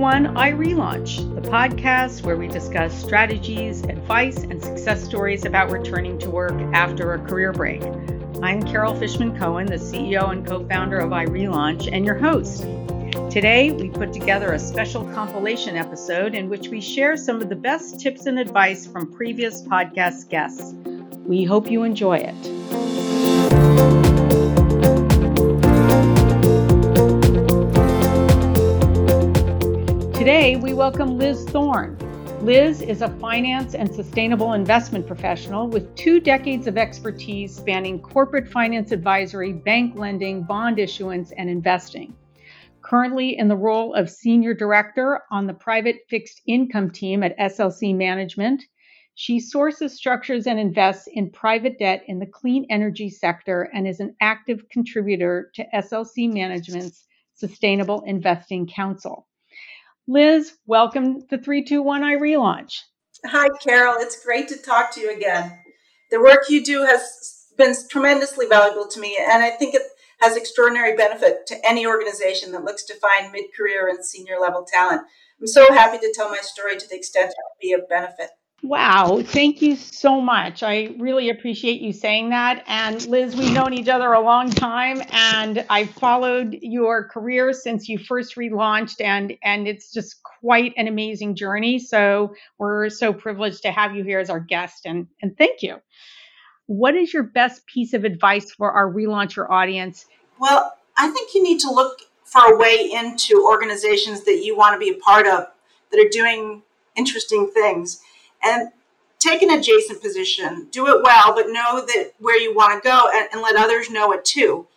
everyone, iRelaunch, the podcast where we discuss strategies, advice, and success stories about returning to work after a career break. I'm Carol Fishman-Cohen, the CEO and co-founder of iRelaunch, and your host. Today, we put together a special compilation episode in which we share some of the best tips and advice from previous podcast guests. We hope you enjoy it. Today, we welcome Liz Thorne. Liz is a finance and sustainable investment professional with 2 decades of expertise spanning corporate finance advisory, bank lending, bond issuance, and investing. Currently in the role of Senior Director on the Private Fixed Income Team at SLC Management, she sources, structures, and invests in private debt in the clean energy sector and is an active contributor to SLC Management's Sustainable Investing Council. Liz, welcome to 321 iRelaunch. Hi, Carol. It's great to talk to you again. The work you do has been tremendously valuable to me, and I think it has extraordinary benefit to any organization that looks to find mid-career and senior-level talent. I'm so happy to tell my story to the extent it will be of benefit. Wow. Thank you so much. I really appreciate you saying that. And Liz, we've known each other a long time, and I've followed your career since you first relaunched, and it's just quite an amazing journey. So we're so privileged to have you here as our guest, and thank you. What is your best piece of advice for our relauncher audience? Well, I think you need to look for a way into organizations that you want to be a part of that are doing interesting things. And take an adjacent position, do it well, but know that where you want to go and let others know it too.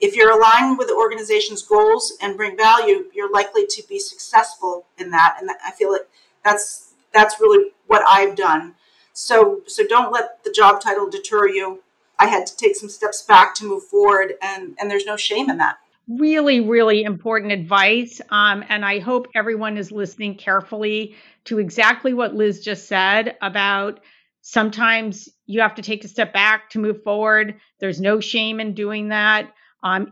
If you're aligned with the organization's goals and bring value, you're likely to be successful in that. And I feel like that's really what I've done. So don't let the job title deter you. I had to take some steps back to move forward, and there's no shame in that. Really, really important advice. And I hope everyone is listening carefully to exactly what Liz just said about sometimes you have to take a step back to move forward. There's no shame in doing that.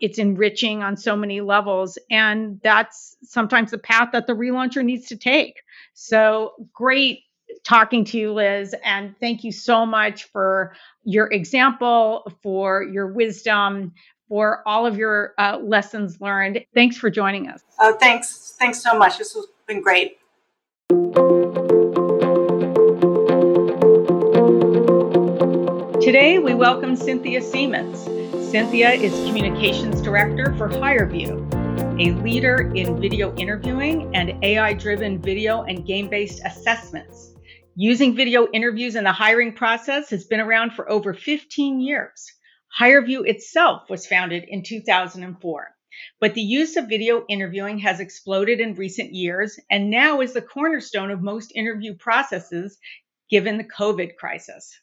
It's enriching on so many levels. And that's sometimes the path that the relauncher needs to take. So great talking to you, Liz. And thank you so much for your example, for your wisdom, for all of your lessons learned. Thanks for joining us. Oh, thanks. Thanks so much. This has been great. Today, we welcome Cynthia Siemens. Cynthia is Communications Director for HireVue, a leader in video interviewing and AI-driven video and game-based assessments. Using video interviews in the hiring process has been around for over 15 years. HireVue itself was founded in 2004, but the use of video interviewing has exploded in recent years and now is the cornerstone of most interview processes given the COVID crisis.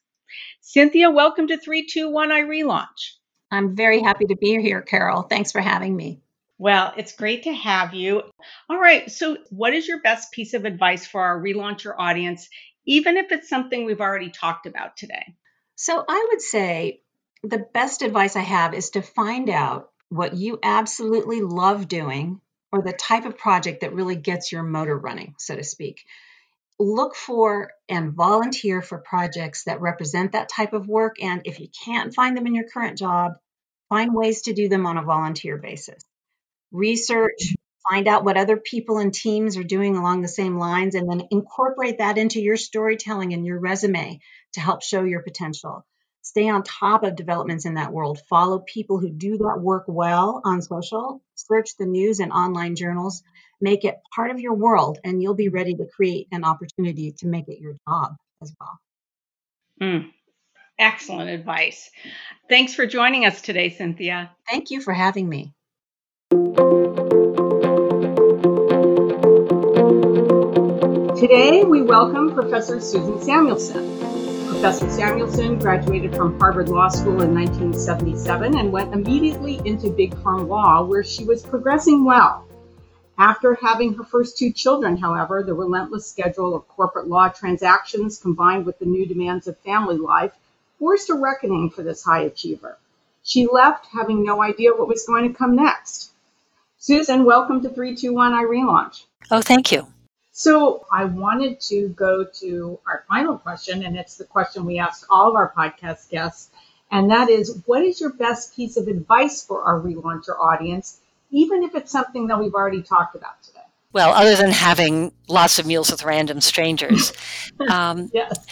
Cynthia, welcome to 321 iRelaunch. I'm very happy to be here, Carol. Thanks for having me. Well, it's great to have you. All right, so what is your best piece of advice for our relauncher audience, even if it's something we've already talked about today? So I would say, the best advice I have is to find out what you absolutely love doing or the type of project that really gets your motor running, so to speak. Look for and volunteer for projects that represent that type of work. And if you can't find them in your current job, find ways to do them on a volunteer basis. Research, find out what other people and teams are doing along the same lines, and then incorporate that into your storytelling and your resume to help show your potential. Stay on top of developments in that world. Follow people who do that work well on social. Search the news and online journals. Make it part of your world, and you'll be ready to create an opportunity to make it your job as well. Excellent advice. Thanks for joining us today, Cynthia. Thank you for having me. Today, we welcome Professor Susan Samuelson. Professor Samuelson graduated from Harvard Law School in 1977 and went immediately into big firm law, where she was progressing well. After having her first 2 children, however, the relentless schedule of corporate law transactions combined with the new demands of family life forced a reckoning for this high achiever. She left having no idea what was going to come next. Susan, welcome to 321 iRelaunch. Oh, thank you. So I wanted to go to our final question, and it's the question we asked all of our podcast guests, and that is, what is your best piece of advice for our relauncher audience, even if it's something that we've already talked about today? Well, other than having lots of meals with random strangers, yes.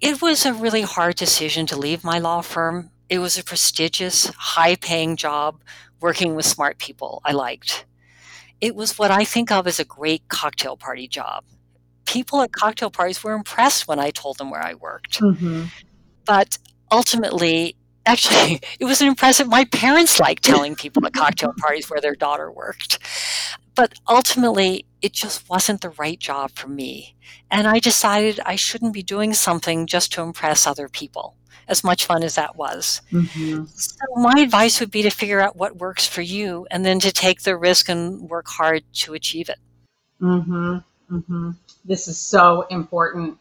It was a really hard decision to leave my law firm. It was a prestigious, high-paying job working with smart people I liked. It was what I think of as a great cocktail party job. People at cocktail parties were impressed when I told them where I worked. Mm-hmm. But ultimately, actually, it was an impressive, my parents liked telling people at cocktail parties where their daughter worked. But ultimately, it just wasn't the right job for me. And I decided I shouldn't be doing something just to impress other people, as much fun as that was. Mm-hmm. So my advice would be to figure out what works for you and then to take the risk and work hard to achieve it. Mm-hmm. Mm-hmm. This is so important.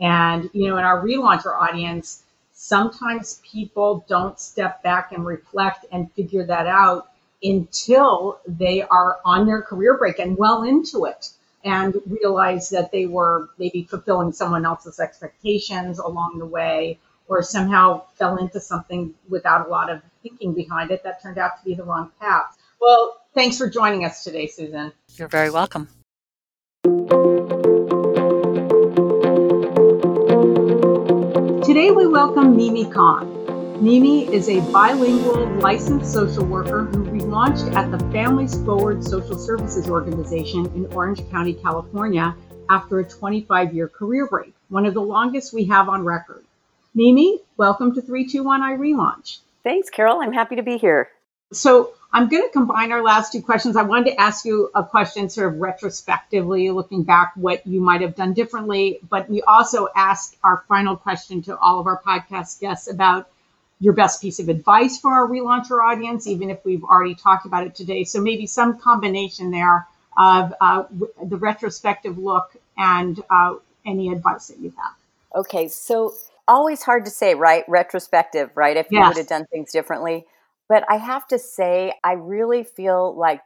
And, you know, in our relauncher audience, sometimes people don't step back and reflect and figure that out until they are on their career break and well into it, and realize that they were maybe fulfilling someone else's expectations along the way, or somehow fell into something without a lot of thinking behind it that turned out to be the wrong path. Well, thanks for joining us today, Susan. You're very welcome. Today we welcome Mimi Khan. Mimi is a bilingual licensed social worker who relaunched at the Families Forward Social Services Organization in Orange County, California, after a 25-year career break, one of the longest we have on record. Mimi, welcome to 321 iRelaunch. Thanks, Carol. I'm happy to be here. So I'm going to combine our last two questions. I wanted to ask you a question sort of retrospectively, looking back what you might have done differently, but we also asked our final question to all of our podcast guests about your best piece of advice for our relauncher audience, even if we've already talked about it today. So maybe some combination there of the retrospective look and any advice that you have. Okay, so always hard to say, right? Retrospective, right? If you would have done things differently. But I have to say, I really feel like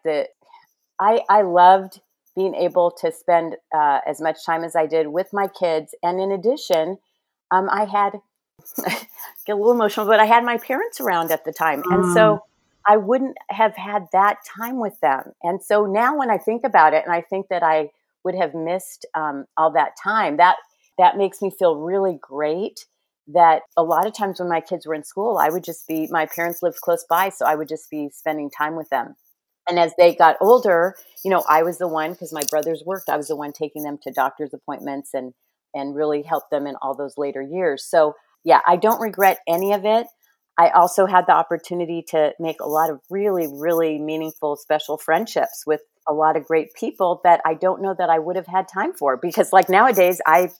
I loved being able to spend as much time as I did with my kids. And in addition, I had... get a little emotional, but I had my parents around at the time. And so I wouldn't have had that time with them. And so now when I think about it, and I think that I would have missed all that time, that makes me feel really great that a lot of times when my kids were in school, I would just be, my parents lived close by, so I would just be spending time with them. And as they got older, you know, I was the one, because my brothers worked, I was the one taking them to doctor's appointments and really helped them in all those later years. So yeah, I don't regret any of it. I also had the opportunity to make a lot of really, really meaningful, special friendships with a lot of great people that I don't know that I would have had time for, because like nowadays, I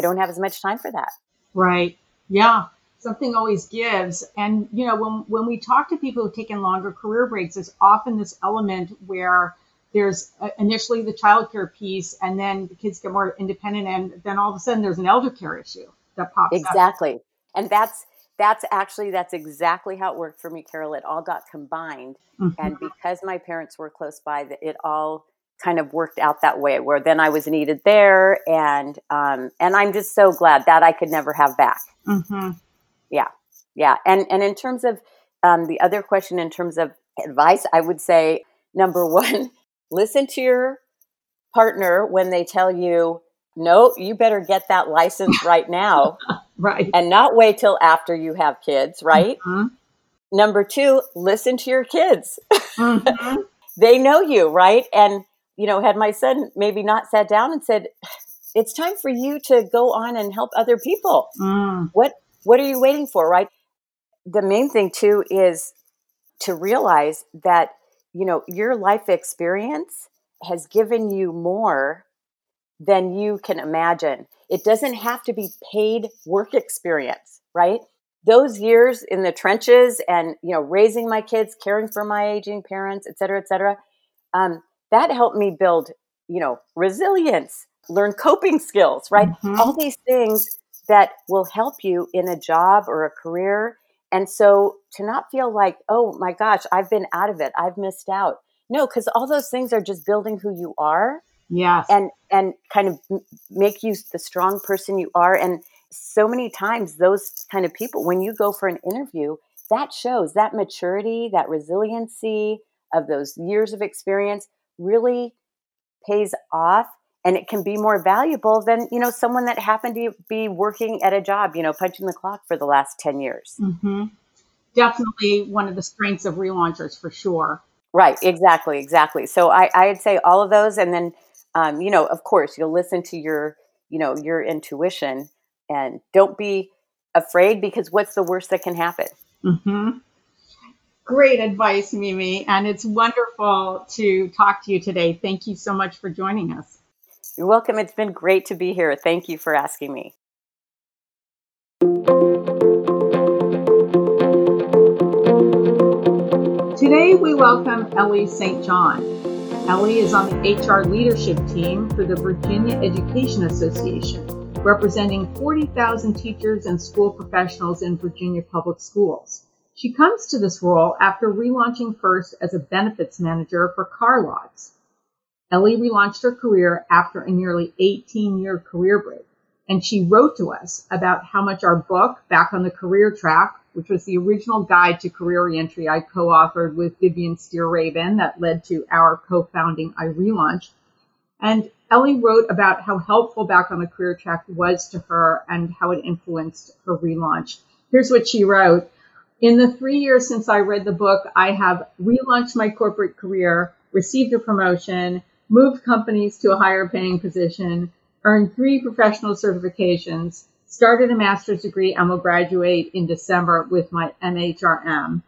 don't have as much time for that. Right. Yeah. Something always gives. And, you know, when we talk to people who've taken longer career breaks, there's often this element where there's initially the childcare piece, and then the kids get more independent, and then all of a sudden there's an elder care issue that pops up. Exactly. And that's exactly how it worked for me, Carol. It all got combined. Mm-hmm. And because my parents were close by, it all kind of worked out that way, where then I was needed there. And I'm just so glad that I could never have back. Mm-hmm. Yeah. Yeah. And in terms of the other question, in terms of advice, I would say, number one, listen to your partner when they tell you, no, you better get that license right now. Right. And not wait till after you have kids, right? Mm-hmm. Number two, listen to your kids. Mm-hmm. They know you, right? And, you know, had my son maybe not sat down and said, it's time for you to go on and help other people. Mm. What are you waiting for, right? The main thing, too, is to realize that, you know, your life experience has given you more than you can imagine. It doesn't have to be paid work experience, right? Those years in the trenches and, you know, raising my kids, caring for my aging parents, et cetera, that helped me build, you know, resilience, learn coping skills, right? Mm-hmm. All these things that will help you in a job or a career And so to not feel like, oh my gosh, I've been out of it, I've missed out. No, because all those things are just building who you are. Yes. And kind of make you the strong person you are. And so many times those kind of people, when you go for an interview, that shows that maturity, that resiliency of those years of experience really pays off, and it can be more valuable than, you know, someone that happened to be working at a job, you know, punching the clock for the last 10 years. Mm-hmm. Definitely one of the strengths of relaunchers for sure. Right. Exactly. Exactly. So I'd say all of those. And then, you know, of course, you'll listen to your, you know, your intuition, and don't be afraid, because what's the worst that can happen? Mm-hmm. Great advice, Mimi. And it's wonderful to talk to you today. Thank you so much for joining us. You're welcome. It's been great to be here. Thank you for asking me. Today, we welcome Ellie St. John. Ellie is on the HR leadership team for the Virginia Education Association, representing 40,000 teachers and school professionals in Virginia public schools. She comes to this role after relaunching first as a benefits manager for car lots. Ellie relaunched her career after a nearly 18-year career break, and she wrote to us about how much our book, Back on the Career Track, which was the original guide to career reentry I co-authored with Vivian Steer-Raven that led to our co-founding iRelaunch. And Ellie wrote about how helpful Back on the Career Track was to her and how it influenced her relaunch. Here's what she wrote. In the 3 years since I read the book, I have relaunched my corporate career, received a promotion, moved companies to a higher paying position, earned 3 professional certifications, started a master's degree, and will graduate in December with my MHRM.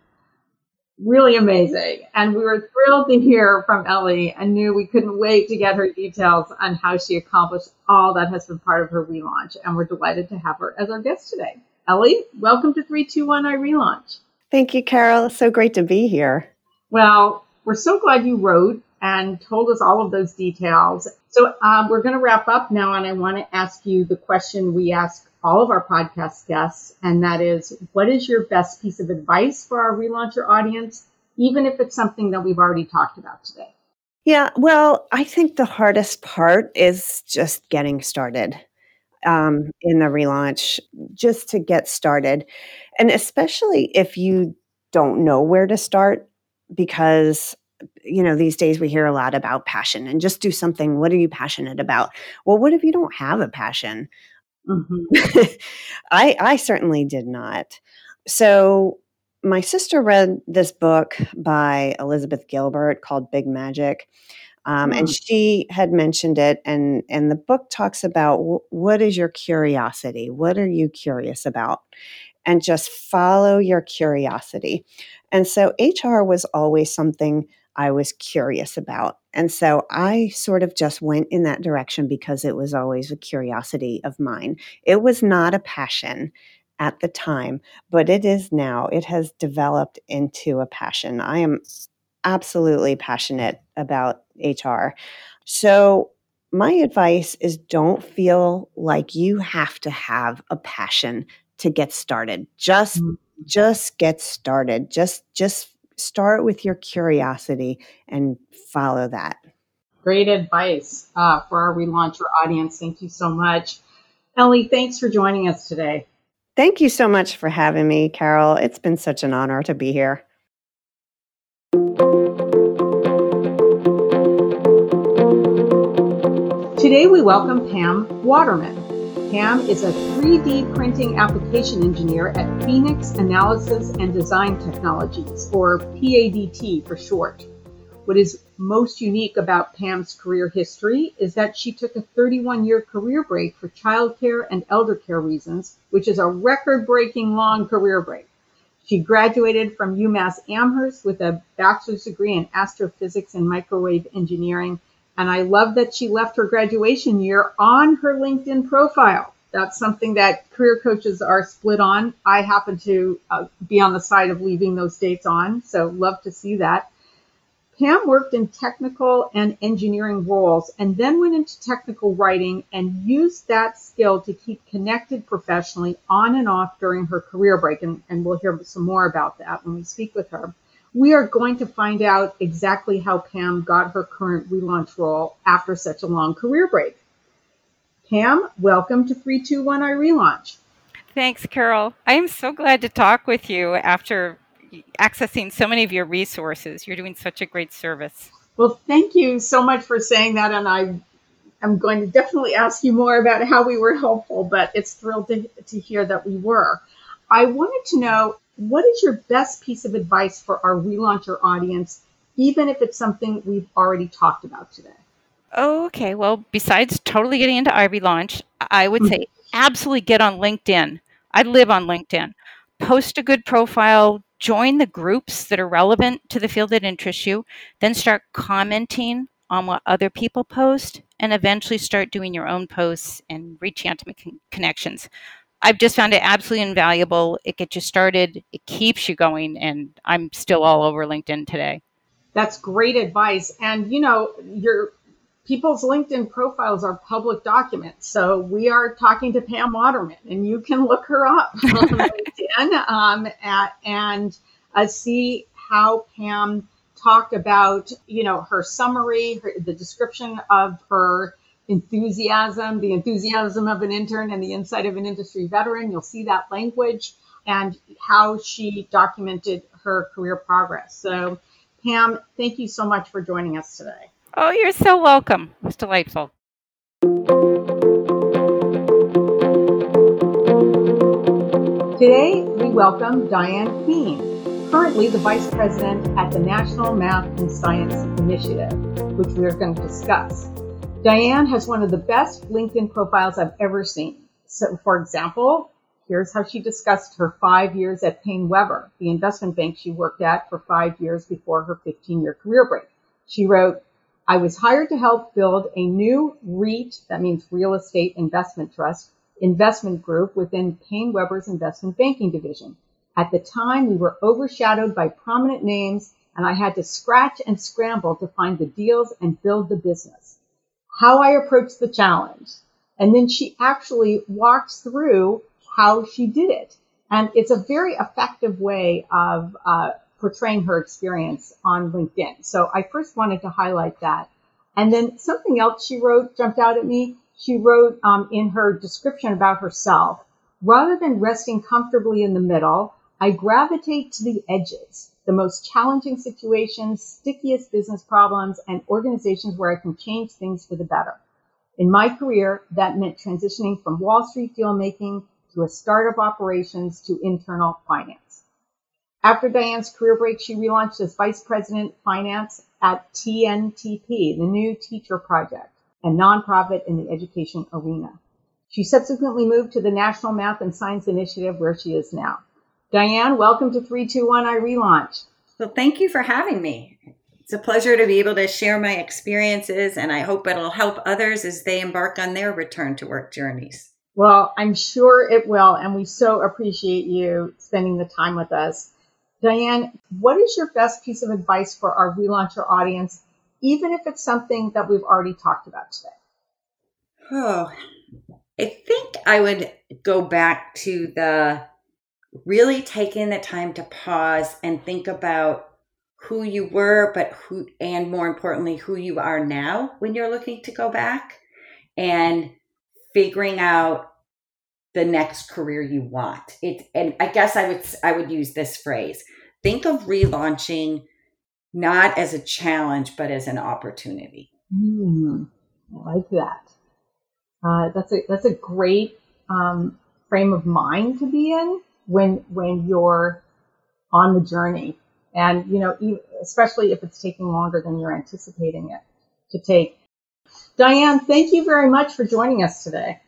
Really amazing. And we were thrilled to hear from Ellie and knew we couldn't wait to get her details on how she accomplished all that has been part of her relaunch. And we're delighted to have her as our guest today. Ellie, welcome to 321 iRelaunch. Thank you, Carol. It's so great to be here. Well, we're so glad you wrote and told us all of those details. So we're going to wrap up now, and I want to ask you the question we ask all of our podcast guests, and that is, what is your best piece of advice for our relauncher audience, even if it's something that we've already talked about today? Yeah, well, I think the hardest part is just getting started in the relaunch, just to get started. And especially if you don't know where to start, because you know, these days we hear a lot about passion and just do something. What are you passionate about? Well, what if you don't have a passion? Mm-hmm. I certainly did not. So my sister read this book by Elizabeth Gilbert called Big Magic. And she had mentioned it. And the book talks about what is your curiosity? What are you curious about? And just follow your curiosity. And so HR was always something I was curious about. And so I sort of just went in that direction because it was always a curiosity of mine. It was not a passion at the time, but it is now. It has developed into a passion. I am absolutely passionate about HR. So my advice is, don't feel like you have to have a passion to get started. Just get started. Just start with your curiosity and follow that. Great advice for our relauncher audience. Thank you so much. Ellie, thanks for joining us today. Thank you so much for having me, Carol. It's been such an honor to be here. Today, we welcome Pam Waterman. Pam is a 3D printing application engineer at Phoenix Analysis and Design Technologies, or PADT for short. What is most unique about Pam's career history is that she took a 31-year career break for childcare and elder care reasons, which is a record-breaking long career break. She graduated from UMass Amherst with a bachelor's degree in astrophysics and microwave engineering. And I love that she left her graduation year on her LinkedIn profile. That's something that career coaches are split on. I happen to be on the side of leaving those dates on, so love to see that. Pam worked in technical and engineering roles and then went into technical writing and used that skill to keep connected professionally on and off during her career break. And we'll hear some more about that when we speak with her. We are going to find out exactly how Pam got her current relaunch role after such a long career break. Pam, welcome to 321 iRelaunch. Thanks, Carol. I am so glad to talk with you after accessing so many of your resources. You're doing such a great service. Well, thank you so much for saying that. And I'm going to definitely ask you more about how we were helpful, but it's thrilled to hear that we were. I wanted to know, what is your best piece of advice for our relauncher audience, even if it's something we've already talked about today? Okay, well, besides totally getting into iRelaunch, I would say absolutely get on LinkedIn. I live on LinkedIn. Post a good profile, join the groups that are relevant to the field that interests you, then start commenting on what other people post, and eventually start doing your own posts and reaching out to make connections. I've just found it absolutely invaluable. It gets you started, it keeps you going, and I'm still all over LinkedIn today. That's great advice. And you know, your people's LinkedIn profiles are public documents. So we are talking to Pam Waterman, and you can look her up on LinkedIn and see how Pam talked about, you know, her summary, the description of her enthusiasm, the enthusiasm of an intern and the insight of an industry veteran. You'll see that language and how she documented her career progress. So Pam, thank you so much for joining us today. Oh, you're so welcome. It was delightful. Today, we welcome Diane Queen, currently the Vice President at the National Math and Science Initiative, which we are going to discuss. Diane has one of the best LinkedIn profiles I've ever seen. So, for example, here's how she discussed her 5 years at Paine Webber, the investment bank she worked at for 5 years before her 15-year career break. She wrote, "I was hired to help build a new REIT," that means Real Estate Investment Trust, investment group within Paine Webber's investment banking division. At the time, we were overshadowed by prominent names, and I had to scratch and scramble to find the deals and build the business. How I approached the challenge. And then she actually walks through how she did it. And it's a very effective way of portraying her experience on LinkedIn. So I first wanted to highlight that. And then something else she wrote jumped out at me. She wrote in her description about herself, "Rather than resting comfortably in the middle, I gravitate to the edges, the most challenging situations, stickiest business problems, and organizations where I can change things for the better. In my career, that meant transitioning from Wall Street deal making to a startup operations to internal finance." After Diane's career break, she relaunched as Vice President Finance at TNTP, the New Teacher Project, a nonprofit in the education arena. She subsequently moved to the National Math and Science Initiative, where she is now. Diane, welcome to 321 iRelaunch. Well, thank you for having me. It's a pleasure to be able to share my experiences, and I hope it'll help others as they embark on their return to work journeys. Well, I'm sure it will, and we so appreciate you spending the time with us. Diane, what is your best piece of advice for our relauncher audience, even if it's something that we've already talked about today? Oh, I think I would go back to the really taking the time to pause and think about who you were, and more importantly, who you are now when you're looking to go back and figuring out the next career you want. And I guess I would use this phrase. Think of relaunching not as a challenge, but as an opportunity. I like that. That's a great frame of mind to be in when you're on the journey. And, you know, especially if it's taking longer than you're anticipating it to take. Diane, thank you very much for joining us today.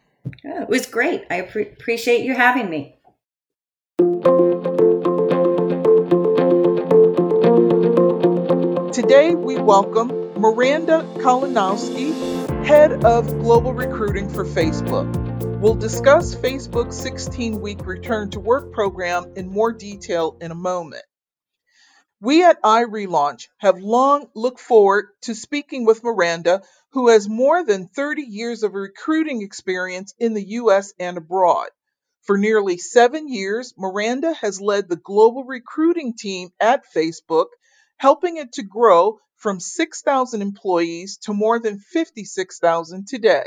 Yeah, it was great. I appreciate you having me. Today, we welcome Miranda Kalinowski, Head of Global Recruiting for Facebook. We'll discuss Facebook's 16-week return to work program in more detail in a moment. We at iRelaunch have long looked forward to speaking with Miranda, who has more than 30 years of recruiting experience in the U.S. and abroad. For nearly 7 years, Miranda has led the global recruiting team at Facebook, helping it to grow from 6,000 employees to more than 56,000 today.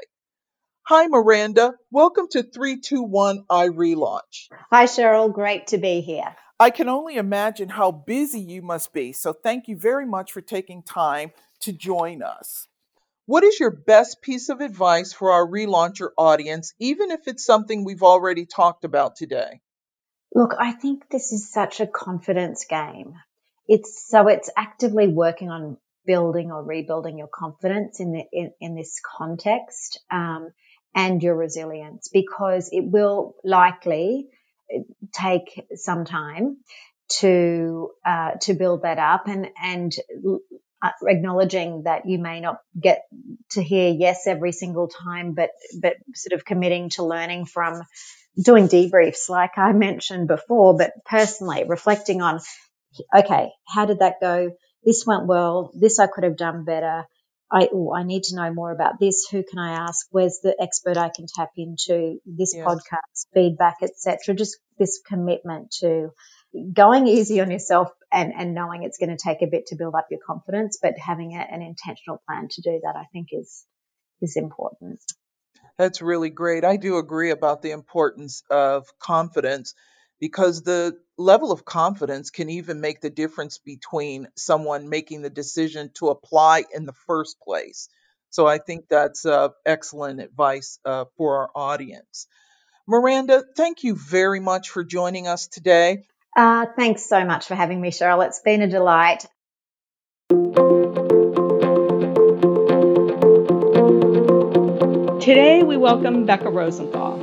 Hi, Miranda. Welcome to 321 iRelaunch. Hi, Cheryl. Great to be here. I can only imagine how busy you must be, so thank you very much for taking time to join us. What is your best piece of advice for our relauncher audience, even if it's something we've already talked about today? Look, I think this is such a confidence game. It's actively working on building or rebuilding your confidence in this context, and your resilience, because it will likely take some time to build that up, and acknowledging that you may not get to hear yes every single time, but sort of committing to learning from doing debriefs, like I mentioned before, but personally reflecting on, okay, how did that go? This went well. This I could have done better. I need to know more about this. Who can I ask? Where's the expert I can tap into? This podcast, feedback, etc. Just this commitment to going easy on yourself and knowing it's going to take a bit to build up your confidence, but having an intentional plan to do that, I think, is important. That's really great. I do agree about the importance of confidence, because the level of confidence can even make the difference between someone making the decision to apply in the first place. So I think that's excellent advice for our audience. Miranda, thank you very much for joining us today. Thanks so much for having me, Cheryl. It's been a delight. Today, we welcome Becca Rosenthal.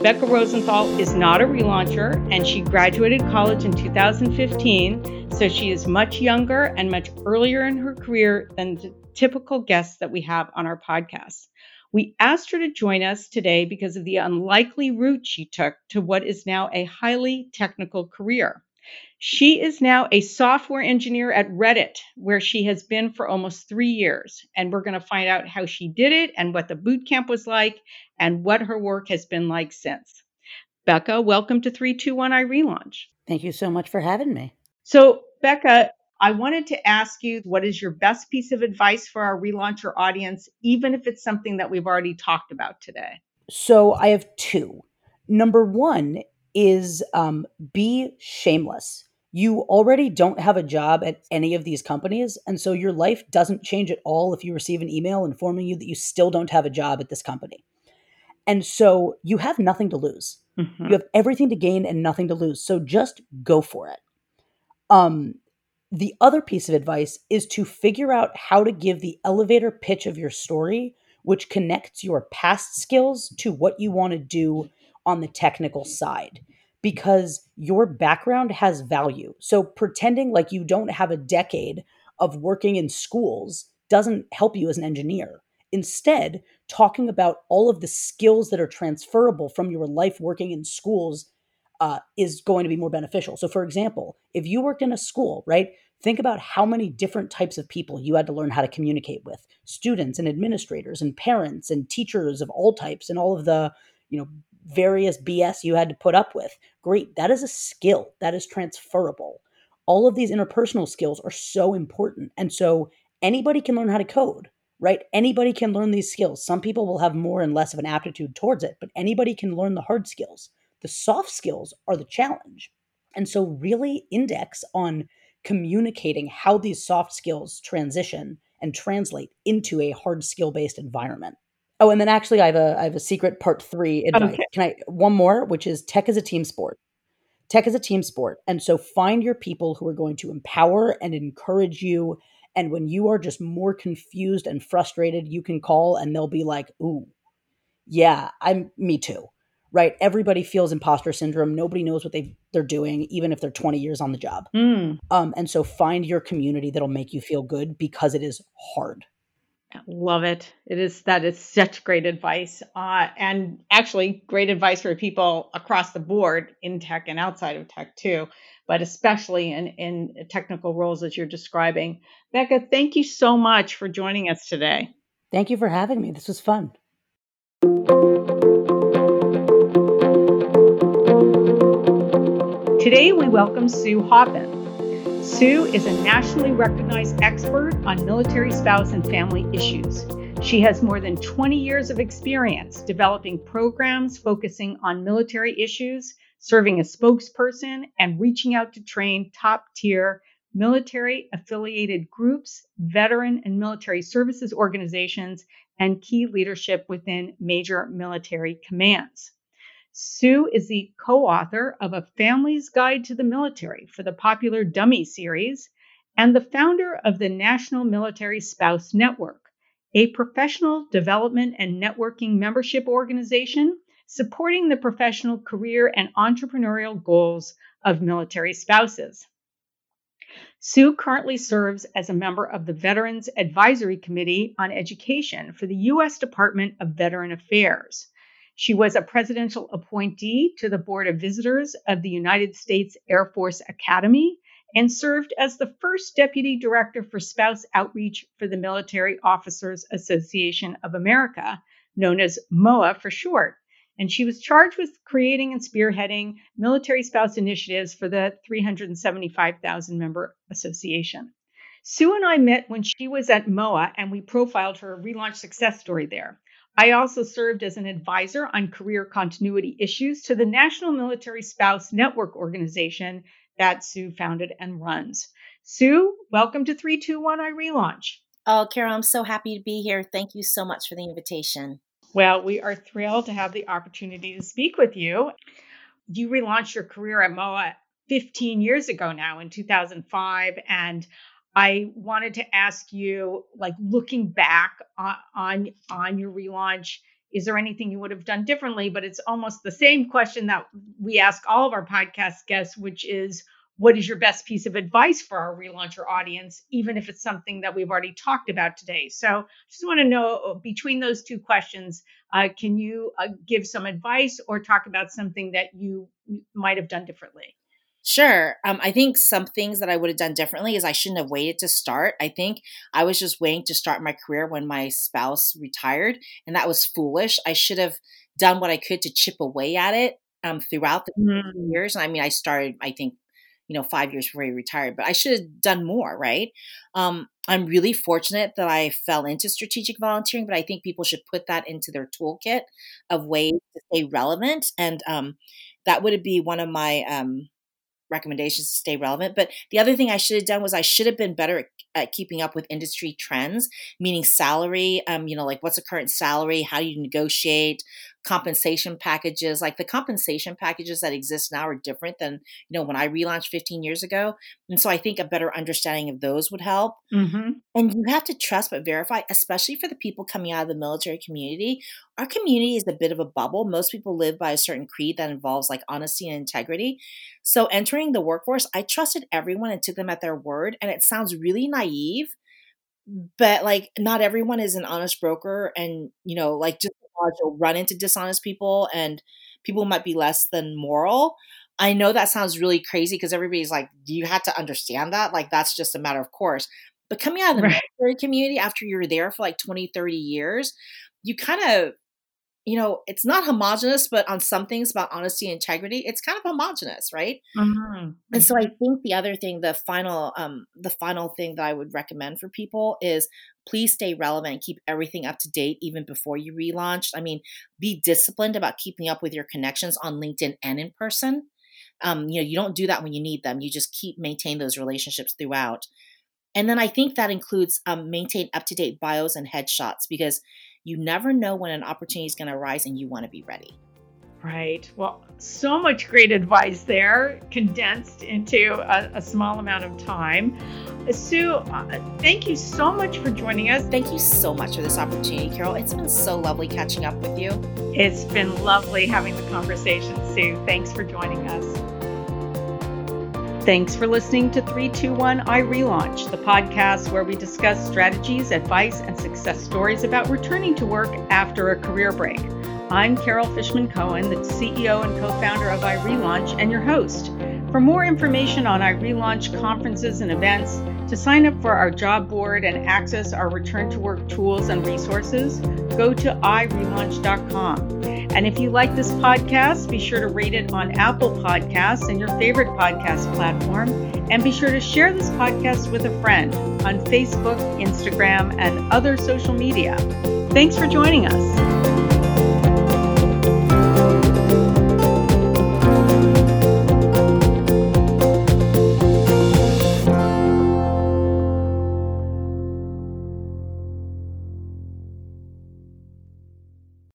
Becca Rosenthal is not a relauncher, and she graduated college in 2015, so she is much younger and much earlier in her career than the typical guests that we have on our podcast. We asked her to join us today because of the unlikely route she took to what is now a highly technical career. She is now a software engineer at Reddit, where she has been for almost 3 years. And we're going to find out how she did it and what the boot camp was like and what her work has been like since. Becca, welcome to 321 iRelaunch. Thank you so much for having me. So, Becca, I wanted to ask you, what is your best piece of advice for our relauncher audience, even if it's something that we've already talked about today? So I have two. Number one is be shameless. You already don't have a job at any of these companies, and so your life doesn't change at all if you receive an email informing you that you still don't have a job at this company. And so you have nothing to lose. Mm-hmm. You have everything to gain and nothing to lose. So just go for it. The other piece of advice is to figure out how to give the elevator pitch of your story, which connects your past skills to what you want to do on the technical side, because your background has value. So pretending like you don't have a decade of working in schools doesn't help you as an engineer. Instead, talking about all of the skills that are transferable from your life working in schools is going to be more beneficial. So for example, if you worked in a school, right, think about how many different types of people you had to learn how to communicate with: students and administrators and parents and teachers of all types, and all of the, various BS you had to put up with. Great. That is a skill that is transferable. All of these interpersonal skills are so important. And so anybody can learn how to code, right? Anybody can learn these skills. Some people will have more and less of an aptitude towards it, but anybody can learn the hard skills. The soft skills are the challenge. And so really index on communicating how these soft skills transition and translate into a hard skill-based environment. Oh, and then actually I have a secret part three advice. Okay. One more, which is tech is a team sport. Tech is a team sport. And so find your people who are going to empower and encourage you. And when you are just more confused and frustrated, you can call and they'll be like, ooh, yeah, me too, right? Everybody feels imposter syndrome. Nobody knows what they're doing, even if they're 20 years on the job. And so find your community that'll make you feel good, because it is hard. Love it. That is such great advice, and actually great advice for people across the board in tech and outside of tech too, but especially in technical roles as you're describing. Becca, thank you so much for joining us today. Thank you for having me. This was fun. Today, we welcome Sue Hoppin. Sue is a nationally recognized expert on military spouse and family issues. She has more than 20 years of experience developing programs focusing on military issues, serving as spokesperson, and reaching out to train top-tier military-affiliated groups, veteran and military services organizations, and key leadership within major military commands. Sue is the co-author of A Family's Guide to the Military for the popular Dummy series and the founder of the National Military Spouse Network, a professional development and networking membership organization supporting the professional career and entrepreneurial goals of military spouses. Sue currently serves as a member of the Veterans Advisory Committee on Education for the U.S. Department of Veteran Affairs. She was a presidential appointee to the Board of Visitors of the United States Air Force Academy and served as the first deputy director for spouse outreach for the Military Officers Association of America, known as MOA for short. And she was charged with creating and spearheading military spouse initiatives for the 375,000 member association. Sue and I met when she was at MOA, and we profiled her relaunch success story there. I also served as an advisor on career continuity issues to the National Military Spouse Network organization that Sue founded and runs. Sue, welcome to 321 iRelaunch. Oh, Carol, I'm so happy to be here. Thank you so much for the invitation. Well, we are thrilled to have the opportunity to speak with you. You relaunched your career at MOA 15 years ago now in 2005, and I wanted to ask you, like, looking back on your relaunch, is there anything you would have done differently? But it's almost the same question that we ask all of our podcast guests, which is, what is your best piece of advice for our relauncher audience, even if it's something that we've already talked about today? So just want to know, between those two questions, can you give some advice or talk about something that you might have done differently? Sure. I think some things that I would have done differently is I shouldn't have waited to start. I think I was just waiting to start my career when my spouse retired, and that was foolish. I should have done what I could to chip away at it throughout the years. And I mean, I started, I think, 5 years before he retired, but I should have done more, right? I'm really fortunate that I fell into strategic volunteering, but I think people should put that into their toolkit of ways to stay relevant. And that would be one of my recommendations to stay relevant. But the other thing I should have done was I should have been better at keeping up with industry trends, meaning salary, like what's the current salary? How do you negotiate compensation packages? Like the compensation packages that exist now are different than, when I relaunched 15 years ago. And so I think a better understanding of those would help. Mm-hmm. And you have to trust but verify, especially for the people coming out of the military community. Our community is a bit of a bubble. Most people live by a certain creed that involves like honesty and integrity. So entering the workforce, I trusted everyone and took them at their word. And it sounds really naive, but like not everyone is an honest broker, and, like just you'll run into dishonest people, and people might be less than moral. I know that sounds really crazy because everybody's like, you had to understand that. Like, that's just a matter of course. But coming out of the military community after you're there for like 20, 30 years, you kind of, it's not homogenous, but on some things about honesty and integrity, it's kind of homogenous, right? Mm-hmm. And so I think the other thing, the final thing that I would recommend for people is please stay relevant and keep everything up to date even before you relaunch. I mean, be disciplined about keeping up with your connections on LinkedIn and in person. You don't do that when you need them. You just maintain those relationships throughout. And then I think that includes maintain up-to-date bios and headshots, because you never know when an opportunity is going to arise and you want to be ready. Right. Well, so much great advice there, condensed into a small amount of time. Sue, thank you so much for joining us. Thank you so much for this opportunity, Carol. It's been so lovely catching up with you. It's been lovely having the conversation, Sue. Thanks for joining us. Thanks for listening to 321 iRelaunch, the podcast where we discuss strategies, advice, and success stories about returning to work after a career break. I'm Carol Fishman-Cohen, the CEO and co-founder of iRelaunch and your host. For more information on iRelaunch conferences and events, to sign up for our job board and access our return to work tools and resources, go to iRelaunch.com. And if you like this podcast, be sure to rate it on Apple Podcasts and your favorite podcast platform. And be sure to share this podcast with a friend on Facebook, Instagram, and other social media. Thanks for joining us.